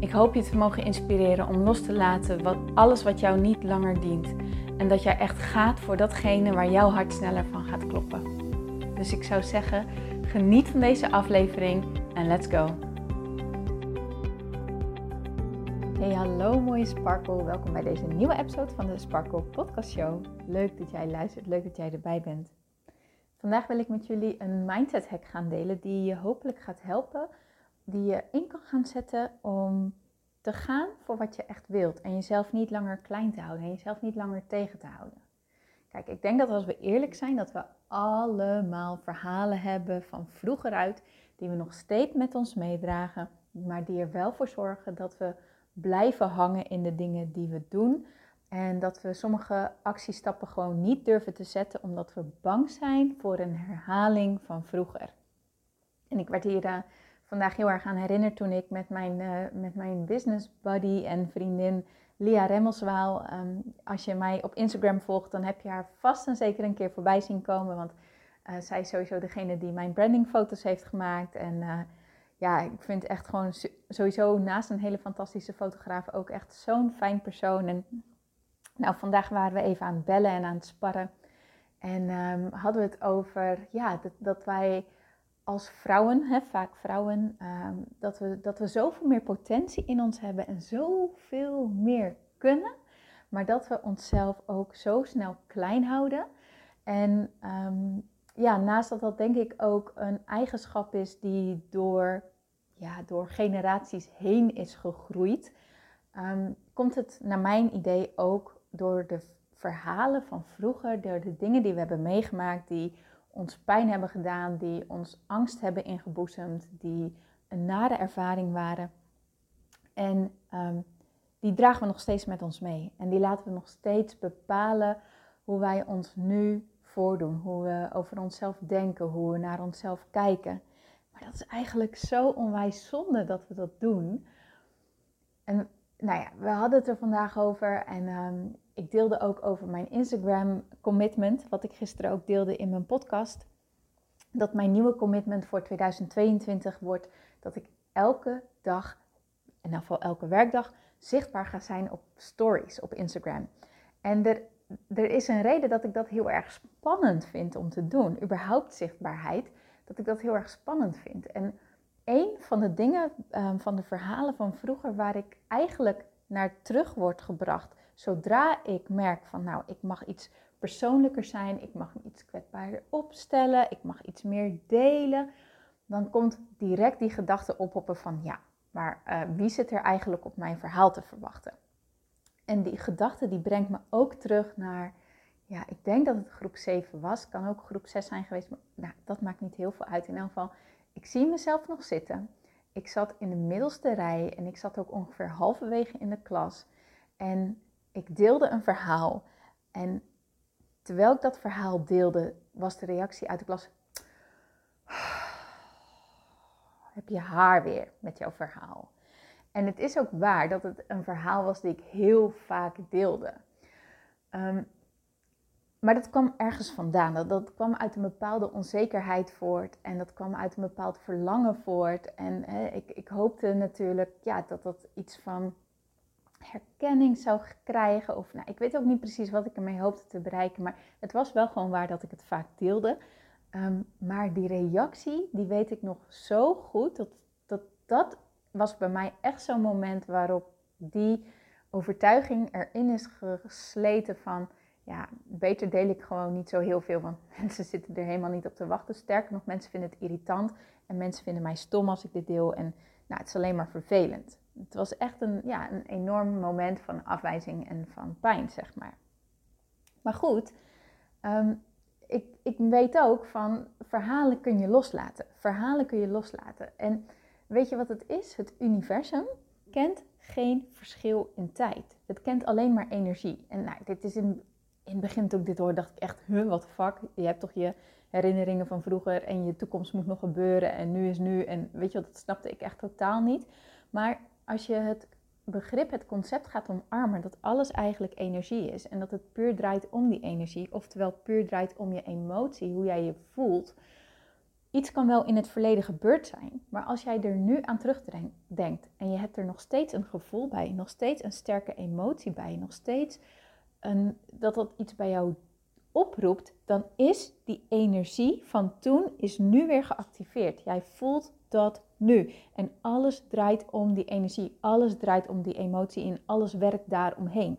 Ik hoop je te mogen inspireren om los te laten alles wat jou niet langer dient. En dat jij echt gaat voor datgene waar jouw hart sneller van gaat kloppen. Dus ik zou zeggen, geniet van deze aflevering en let's go! Hey, hallo mooie Sparkle. Welkom bij deze nieuwe episode van de Sparkle Podcast Show. Leuk dat jij luistert, leuk dat jij erbij bent. Vandaag wil ik met jullie een mindset hack gaan delen die je hopelijk gaat helpen, die je in kan gaan zetten om te gaan voor wat je echt wilt. En jezelf niet langer klein te houden en jezelf niet langer tegen te houden. Kijk, ik denk dat als we eerlijk zijn, dat we allemaal verhalen hebben van vroeger uit, die we nog steeds met ons meedragen, maar die er wel voor zorgen dat we blijven hangen in de dingen die we doen. En dat we sommige actiestappen gewoon niet durven te zetten, omdat we bang zijn voor een herhaling van vroeger. En ik werd hier vandaag heel erg aan herinnerd toen ik met mijn business buddy en vriendin Lia Remmelswaal. Als je mij op Instagram volgt, dan heb je haar vast en zeker een keer voorbij zien komen. Want zij is sowieso degene die mijn brandingfoto's heeft gemaakt. En ik vind echt gewoon sowieso naast een hele fantastische fotograaf ook echt zo'n fijn persoon. En nou, vandaag waren we even aan het bellen en aan het sparren. En hadden we het over dat wij als vrouwen, vaak vrouwen, dat we zoveel meer potentie in ons hebben en zoveel meer kunnen. Maar dat we onszelf ook zo snel klein houden. En naast dat denk ik ook een eigenschap is die door generaties heen is gegroeid. Komt het naar mijn idee ook door de verhalen van vroeger, door de dingen die we hebben meegemaakt, die ons pijn hebben gedaan, die ons angst hebben ingeboezemd, die een nare ervaring waren. En die dragen we nog steeds met ons mee. En die laten we nog steeds bepalen hoe wij ons nu voordoen, hoe we over onszelf denken, hoe we naar onszelf kijken. Maar dat is eigenlijk zo onwijs zonde dat we dat doen. En nou ja, we hadden het er vandaag over en ik deelde ook over mijn Instagram commitment, wat ik gisteren ook deelde in mijn podcast. Dat mijn nieuwe commitment voor 2022 wordt dat ik elke dag, en dan vooral elke werkdag, zichtbaar ga zijn op stories op Instagram. En er is een reden dat ik dat heel erg spannend vind om te doen. Überhaupt zichtbaarheid, dat ik dat heel erg spannend vind. En een van de dingen, van de verhalen van vroeger waar ik eigenlijk naar terug word gebracht, zodra ik merk van nou, ik mag iets persoonlijker zijn, ik mag iets kwetsbaarder opstellen, ik mag iets meer delen, dan komt direct die gedachte oppoppen van ja, maar wie zit er eigenlijk op mijn verhaal te verwachten? En die gedachte die brengt me ook terug naar, ja, ik denk dat het groep 7 was, kan ook groep 6 zijn geweest, maar nou, dat maakt niet heel veel uit. In elk geval, ik zie mezelf nog zitten. Ik zat in de middelste rij en ik zat ook ongeveer halverwege in de klas en ik deelde een verhaal en terwijl ik dat verhaal deelde, was de reactie uit de klas: heb je haar weer met jouw verhaal? En het is ook waar dat het een verhaal was die ik heel vaak deelde. Maar dat kwam ergens vandaan. Dat kwam uit een bepaalde onzekerheid voort en dat kwam uit een bepaald verlangen voort. En ik hoopte natuurlijk dat dat iets van herkenning zou krijgen. Of, nou, ik weet ook niet precies wat ik ermee hoopte te bereiken, maar het was wel gewoon waar dat ik het vaak deelde. Maar die reactie, die weet ik nog zo goed. Dat was bij mij echt zo'n moment waarop die overtuiging erin is gesleten van, ja, beter deel ik gewoon niet zo heel veel, want mensen zitten er helemaal niet op te wachten. Sterker nog, mensen vinden het irritant en mensen vinden mij stom als ik dit deel en nou, het is alleen maar vervelend. Het was echt een enorm moment van afwijzing en van pijn, zeg maar. Maar goed, ik weet ook van verhalen kun je loslaten. En weet je wat het is? Het universum kent geen verschil in tijd. Het kent alleen maar energie. En nou, dit is in het begin toen ik dit hoorde, dacht ik echt, what the fuck? Je hebt toch je herinneringen van vroeger en je toekomst moet nog gebeuren en nu is nu. En weet je wat, dat snapte ik echt totaal niet. Maar als je het begrip, het concept gaat omarmen, dat alles eigenlijk energie is en dat het puur draait om die energie, oftewel puur draait om je emotie, hoe jij je voelt. Iets kan wel in het verleden gebeurd zijn, maar als jij er nu aan terugdenkt en je hebt er nog steeds een gevoel bij, nog steeds een sterke emotie bij, nog steeds dat iets bij jou oproept, dan is die energie van toen is nu weer geactiveerd. Jij voelt dat nu en alles draait om die energie, alles draait om die emotie en alles werkt daaromheen.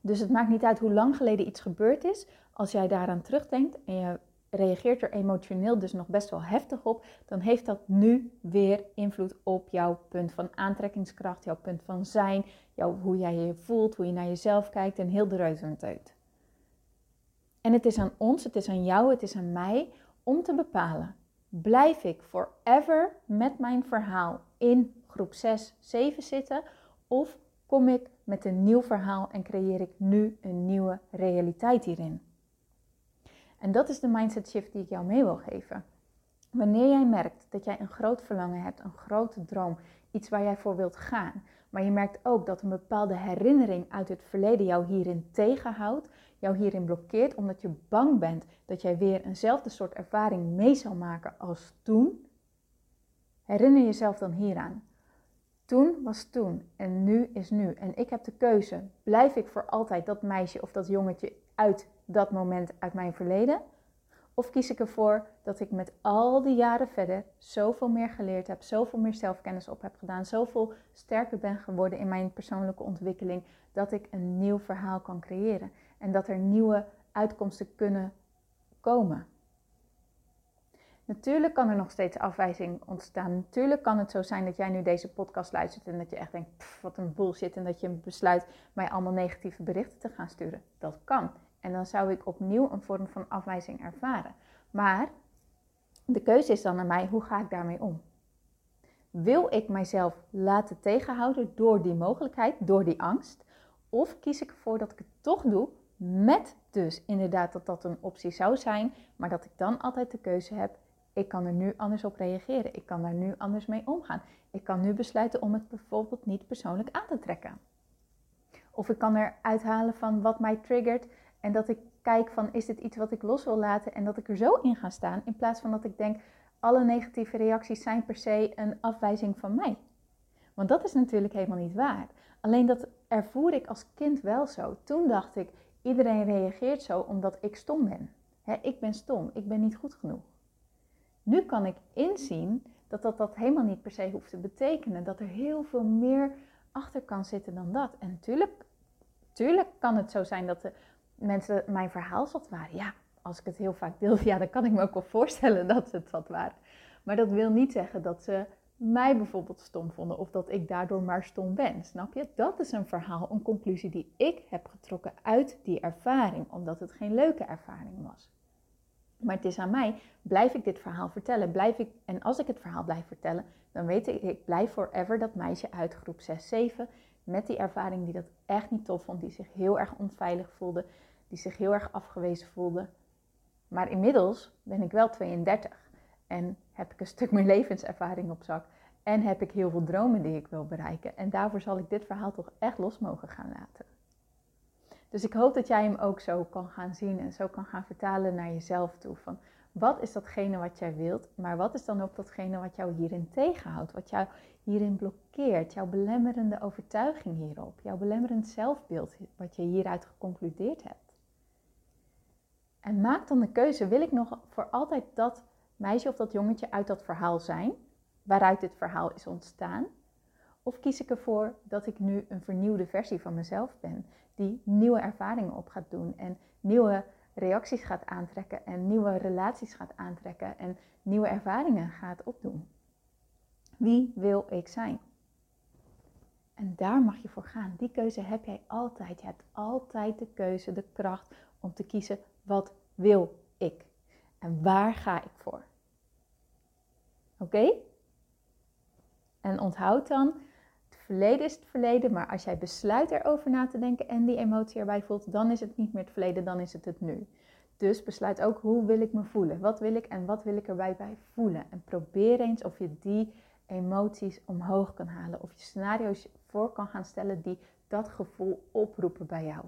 Dus het maakt niet uit hoe lang geleden iets gebeurd is, als jij daaraan terugdenkt en je reageert er emotioneel dus nog best wel heftig op, dan heeft dat nu weer invloed op jouw punt van aantrekkingskracht, jouw punt van zijn, hoe jij je voelt, hoe je naar jezelf kijkt en heel de reuzenteut. En het is aan ons, het is aan jou, het is aan mij om te bepalen, blijf ik forever met mijn verhaal in groep 6, 7 zitten of kom ik met een nieuw verhaal en creëer ik nu een nieuwe realiteit hierin? En dat is de mindset shift die ik jou mee wil geven. Wanneer jij merkt dat jij een groot verlangen hebt, een grote droom, iets waar jij voor wilt gaan, maar je merkt ook dat een bepaalde herinnering uit het verleden jou hierin tegenhoudt, jou hierin blokkeert, omdat je bang bent dat jij weer eenzelfde soort ervaring mee zal maken als toen, herinner jezelf dan hieraan. Toen was toen en nu is nu. En ik heb de keuze, blijf ik voor altijd dat meisje of dat jongetje uit dat moment uit mijn verleden? Of kies ik ervoor dat ik met al die jaren verder zoveel meer geleerd heb, zoveel meer zelfkennis op heb gedaan, zoveel sterker ben geworden in mijn persoonlijke ontwikkeling, dat ik een nieuw verhaal kan creëren en dat er nieuwe uitkomsten kunnen komen. Natuurlijk kan er nog steeds afwijzing ontstaan. Natuurlijk kan het zo zijn dat jij nu deze podcast luistert en dat je echt denkt, wat een bullshit, en dat je besluit mij allemaal negatieve berichten te gaan sturen. Dat kan. En dan zou ik opnieuw een vorm van afwijzing ervaren. Maar de keuze is dan aan mij, hoe ga ik daarmee om? Wil ik mijzelf laten tegenhouden door die mogelijkheid, door die angst? Of kies ik ervoor dat ik het toch doe, met dus inderdaad dat een optie zou zijn, maar dat ik dan altijd de keuze heb, ik kan er nu anders op reageren, ik kan daar nu anders mee omgaan. Ik kan nu besluiten om het bijvoorbeeld niet persoonlijk aan te trekken. Of ik kan er uithalen van wat mij triggert, en dat ik kijk van, is dit iets wat ik los wil laten? En dat ik er zo in ga staan. In plaats van dat ik denk, alle negatieve reacties zijn per se een afwijzing van mij. Want dat is natuurlijk helemaal niet waar. Alleen dat ervoer ik als kind wel zo. Toen dacht ik, iedereen reageert zo omdat ik stom ben. Ik ben stom, ik ben niet goed genoeg. Nu kan ik inzien dat helemaal niet per se hoeft te betekenen. Dat er heel veel meer achter kan zitten dan dat. En tuurlijk kan het zo zijn dat mensen mijn verhaal zat waren. Ja, als ik het heel vaak deel, ja, dan kan ik me ook wel voorstellen dat ze het zat waren. Maar dat wil niet zeggen dat ze mij bijvoorbeeld stom vonden of dat ik daardoor maar stom ben, snap je? Dat is een verhaal, een conclusie die ik heb getrokken uit die ervaring, omdat het geen leuke ervaring was. Maar het is aan mij, blijf ik dit verhaal vertellen? En als ik het verhaal blijf vertellen, dan weet ik, ik blijf forever dat meisje uit groep 6, 7, met die ervaring die dat echt niet tof vond, die zich heel erg onveilig voelde, die zich heel erg afgewezen voelde. Maar inmiddels ben ik wel 32 en heb ik een stuk meer levenservaring op zak. En heb ik heel veel dromen die ik wil bereiken. En daarvoor zal ik dit verhaal toch echt los mogen gaan laten. Dus ik hoop dat jij hem ook zo kan gaan zien en zo kan gaan vertalen naar jezelf toe. Van wat is datgene wat jij wilt, maar wat is dan ook datgene wat jou hierin tegenhoudt? Wat jou hierin blokkeert, jouw belemmerende overtuiging hierop, jouw belemmerend zelfbeeld wat je hieruit geconcludeerd hebt. En maak dan de keuze, wil ik nog voor altijd dat meisje of dat jongetje uit dat verhaal zijn, waaruit dit verhaal is ontstaan? Of kies ik ervoor dat ik nu een vernieuwde versie van mezelf ben, die nieuwe ervaringen op gaat doen en nieuwe reacties gaat aantrekken en nieuwe relaties gaat aantrekken en nieuwe ervaringen gaat opdoen? Wie wil ik zijn? En daar mag je voor gaan. Die keuze heb jij altijd. Je hebt altijd de keuze, de kracht om te kiezen, wat wil ik? En waar ga ik voor? Oké? En onthoud dan, verleden is het verleden, maar als jij besluit erover na te denken en die emotie erbij voelt, dan is het niet meer het verleden, dan is het het nu. Dus besluit ook, hoe wil ik me voelen? Wat wil ik en wat wil ik erbij bij voelen? En probeer eens of je die emoties omhoog kan halen. Of je scenario's voor kan gaan stellen die dat gevoel oproepen bij jou.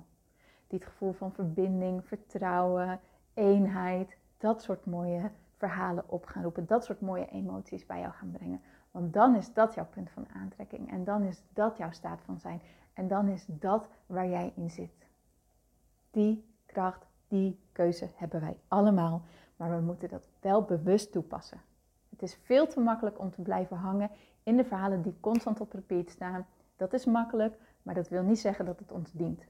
Die het gevoel van verbinding, vertrouwen, eenheid, dat soort mooie verhalen op gaan roepen. Dat soort mooie emoties bij jou gaan brengen. Want dan is dat jouw punt van aantrekking. En dan is dat jouw staat van zijn. En dan is dat waar jij in zit. Die kracht, die keuze hebben wij allemaal. Maar we moeten dat wel bewust toepassen. Het is veel te makkelijk om te blijven hangen in de verhalen die constant op repeat staan. Dat is makkelijk, maar dat wil niet zeggen dat het ons dient.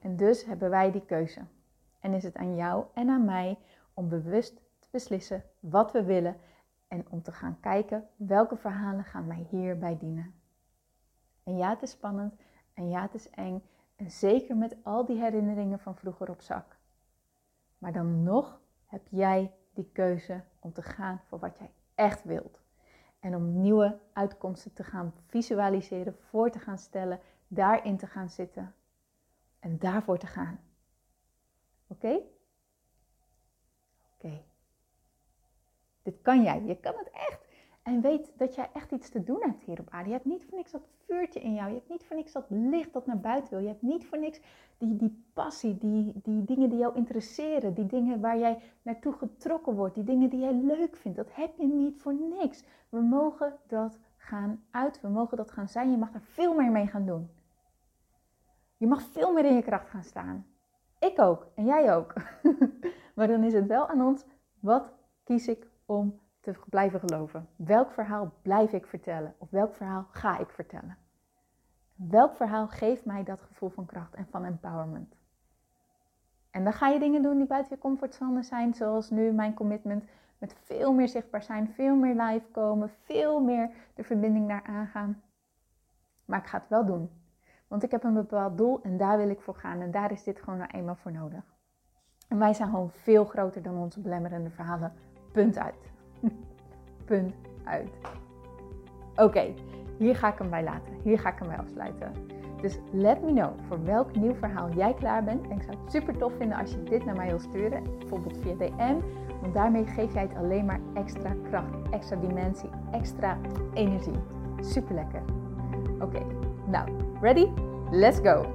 En dus hebben wij die keuze. En is het aan jou en aan mij om bewust te beslissen wat we willen. En om te gaan kijken welke verhalen gaan mij hierbij dienen. En ja, het is spannend. En ja, het is eng. En zeker met al die herinneringen van vroeger op zak. Maar dan nog heb jij die keuze om te gaan voor wat jij echt wilt. En om nieuwe uitkomsten te gaan visualiseren, voor te gaan stellen, daarin te gaan zitten. En daarvoor te gaan. Oké? Oké. Dit kan jij. Je kan het echt. En weet dat jij echt iets te doen hebt hier op aarde. Je hebt niet voor niks dat vuurtje in jou. Je hebt niet voor niks dat licht dat naar buiten wil. Je hebt niet voor niks die passie, die dingen die jou interesseren. Die dingen waar jij naartoe getrokken wordt. Die dingen die jij leuk vindt. Dat heb je niet voor niks. We mogen dat gaan uit. We mogen dat gaan zijn. Je mag daar veel meer mee gaan doen. Je mag veel meer in je kracht gaan staan. Ik ook. En jij ook. Maar dan is het wel aan ons. Wat kies ik om te blijven geloven? Welk verhaal blijf ik vertellen? Of welk verhaal ga ik vertellen? Welk verhaal geeft mij dat gevoel van kracht en van empowerment? En dan ga je dingen doen die buiten je comfortzone zijn. Zoals nu mijn commitment met veel meer zichtbaar zijn. Veel meer live komen. Veel meer de verbinding daar aangaan. Maar ik ga het wel doen. Want ik heb een bepaald doel en daar wil ik voor gaan. En daar is dit gewoon nou eenmaal voor nodig. En wij zijn gewoon veel groter dan onze belemmerende verhalen. Punt uit. Punt uit. Oké, hier ga ik hem bij laten. Hier ga ik hem bij afsluiten. Dus let me know voor welk nieuw verhaal jij klaar bent. En ik zou het super tof vinden als je dit naar mij wil sturen. Bijvoorbeeld via DM. Want daarmee geef jij het alleen maar extra kracht. Extra dimensie. Extra energie. Super lekker. Oké, nou, ready? Let's go!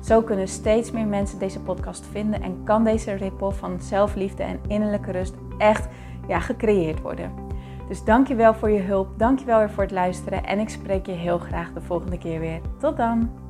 Zo kunnen steeds meer mensen deze podcast vinden en kan deze ripple van zelfliefde en innerlijke rust echt gecreëerd worden. Dus dankjewel voor je hulp, dankjewel weer voor het luisteren en ik spreek je heel graag de volgende keer weer. Tot dan!